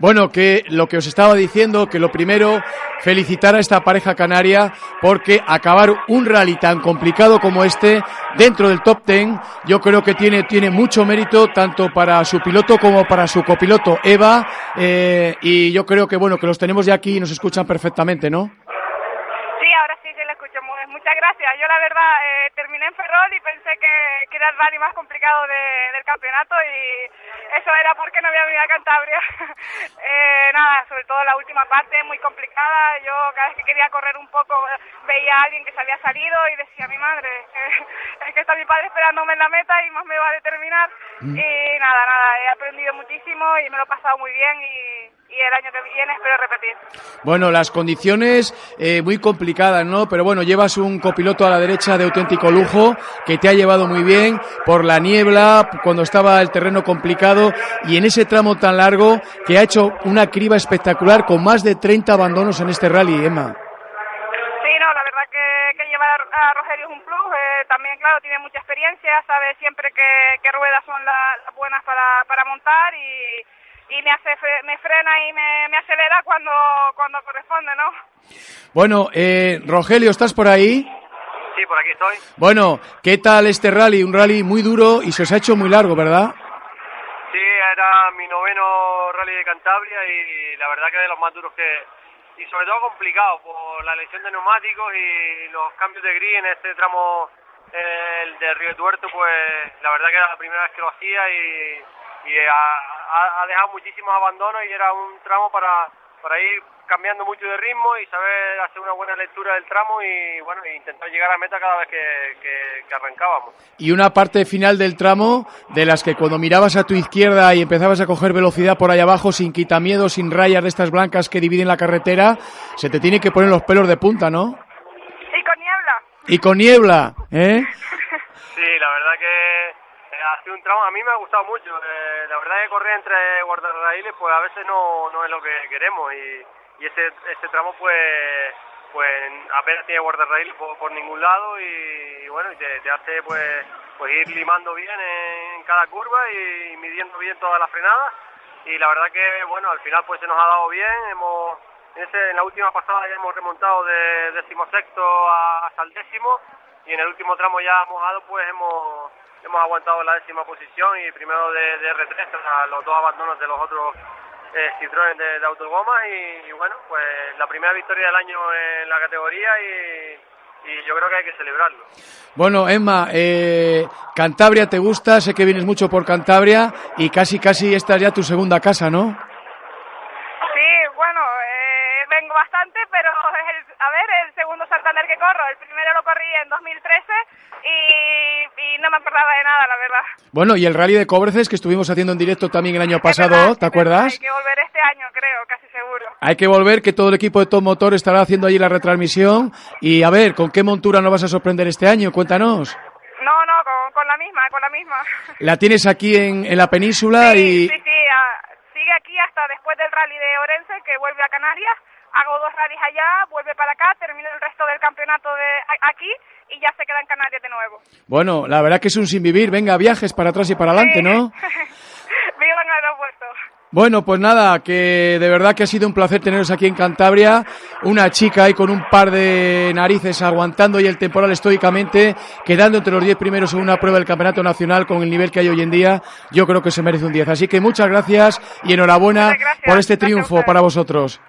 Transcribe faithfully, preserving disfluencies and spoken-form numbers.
Bueno, que lo que os estaba diciendo, que lo primero, felicitar a esta pareja canaria, porque acabar un rally tan complicado como este dentro del top ten, yo creo que tiene tiene mucho mérito tanto para su piloto como para su copiloto Eva, eh, y yo creo que bueno, que los tenemos ya aquí y nos escuchan perfectamente, ¿no? Sí, ahora sí que lo escucho. Muchas gracias. Yo la verdad eh, terminé en Ferrol y pensé que, que era el rally más complicado de, del campeonato y eso era porque no había venido a Cantabria. eh, nada, sobre todo la última parte, muy complicada. Yo cada vez que quería correr un poco veía a alguien que se había salido y decía, mi madre, eh, es que está mi padre esperándome en la meta y más me va a determinar. Mm. Y nada, nada, he aprendido muchísimo y me lo he pasado muy bien y... y el año que viene espero repetir. Bueno, las condiciones eh, muy complicadas, ¿no? Pero bueno, llevas un copiloto a la derecha de auténtico lujo que te ha llevado muy bien por la niebla, cuando estaba el terreno complicado y en ese tramo tan largo que ha hecho una criba espectacular con más de treinta abandonos en este rally, Enma. Sí, no, la verdad que, que llevar a Rogelio es un plus. Eh, también, claro, tiene mucha experiencia, sabe siempre que, que ruedas son la, las buenas para, para montar y... y me hace me frena y me, me acelera cuando cuando corresponde, ¿no? Bueno, eh, Rogelio, ¿estás por ahí? Sí, por aquí estoy. Bueno, ¿qué tal este rally? Un rally muy duro y se os ha hecho muy largo, ¿verdad? Sí, era mi noveno rally de Cantabria y la verdad que de los más duros que... y sobre todo complicado por la elección de neumáticos y los cambios de gris en este tramo, el de Río Duerto, pues la verdad que era la primera vez que lo hacía y... y ha, ha dejado muchísimos abandonos y era un tramo para, para ir cambiando mucho de ritmo y saber hacer una buena lectura del tramo y bueno, intentar llegar a la meta cada vez que, que, que arrancábamos. Y una parte final del tramo de las que cuando mirabas a tu izquierda y empezabas a coger velocidad por ahí abajo sin quitamiedo, sin rayas de estas blancas que dividen la carretera, se te tiene que poner los pelos de punta, ¿no? Y con niebla. Y con niebla, ¿eh? Sí, la verdad que... ha sido un tramo, a mí me ha gustado mucho, eh, la verdad que correr entre guardarraíles pues a veces no, no es lo que queremos y, y este, este tramo pues pues apenas tiene guardarraíles por, por ningún lado y, y bueno, y te, te hace pues pues ir limando bien en cada curva y midiendo bien todas las frenadas y la verdad que bueno, al final pues se nos ha dado bien, hemos en, ese, en la última pasada ya hemos remontado de decimosexto a, hasta el décimo y en el último tramo ya mojado pues hemos... hemos aguantado la décima posición y primero de, de erre tres, o sea, los dos abandonos de los otros eh, Citroën de, de Autogoma y, y bueno, pues la primera victoria del año en la categoría y, y yo creo que hay que celebrarlo. Bueno, Enma, eh, Cantabria te gusta, sé que vienes mucho por Cantabria y casi casi esta es ya tu segunda casa, ¿no? Sí, bueno, eh, vengo bastante, pero es el, a ver, el segundo Santander que corro, el primero lo corrí en dos mil trece y no me acordaba de nada, la verdad. Bueno, y el rally de Cobreces que estuvimos haciendo en directo también el año es pasado, verdad, ¿te acuerdas? Hay que volver este año, creo, casi seguro. Hay que volver, que todo el equipo de Top Motor estará haciendo allí la retransmisión. Y a ver, ¿con qué montura nos vas a sorprender este año? Cuéntanos. No, no, con, con la misma, con la misma. ¿La tienes aquí en, en la península? Sí, y... sí, sí, a, sigue aquí hasta después del rally de Orense, que vuelve a Canarias. Hago dos rallies allá, vuelve para acá, termino el resto del campeonato de aquí y ya se queda en Canarias de nuevo. Bueno, la verdad que es un sinvivir. Venga, viajes para atrás y para adelante, sí. ¿No? Viva en el aeropuerto. Bueno, pues nada, que de verdad que ha sido un placer teneros aquí en Cantabria. Una chica ahí con un par de narices aguantando y el temporal estoicamente, quedando entre los diez primeros en una prueba del Campeonato Nacional con el nivel que hay hoy en día. Yo creo que se merece un diez. Así que muchas gracias y enhorabuena gracias, por este triunfo para vosotros.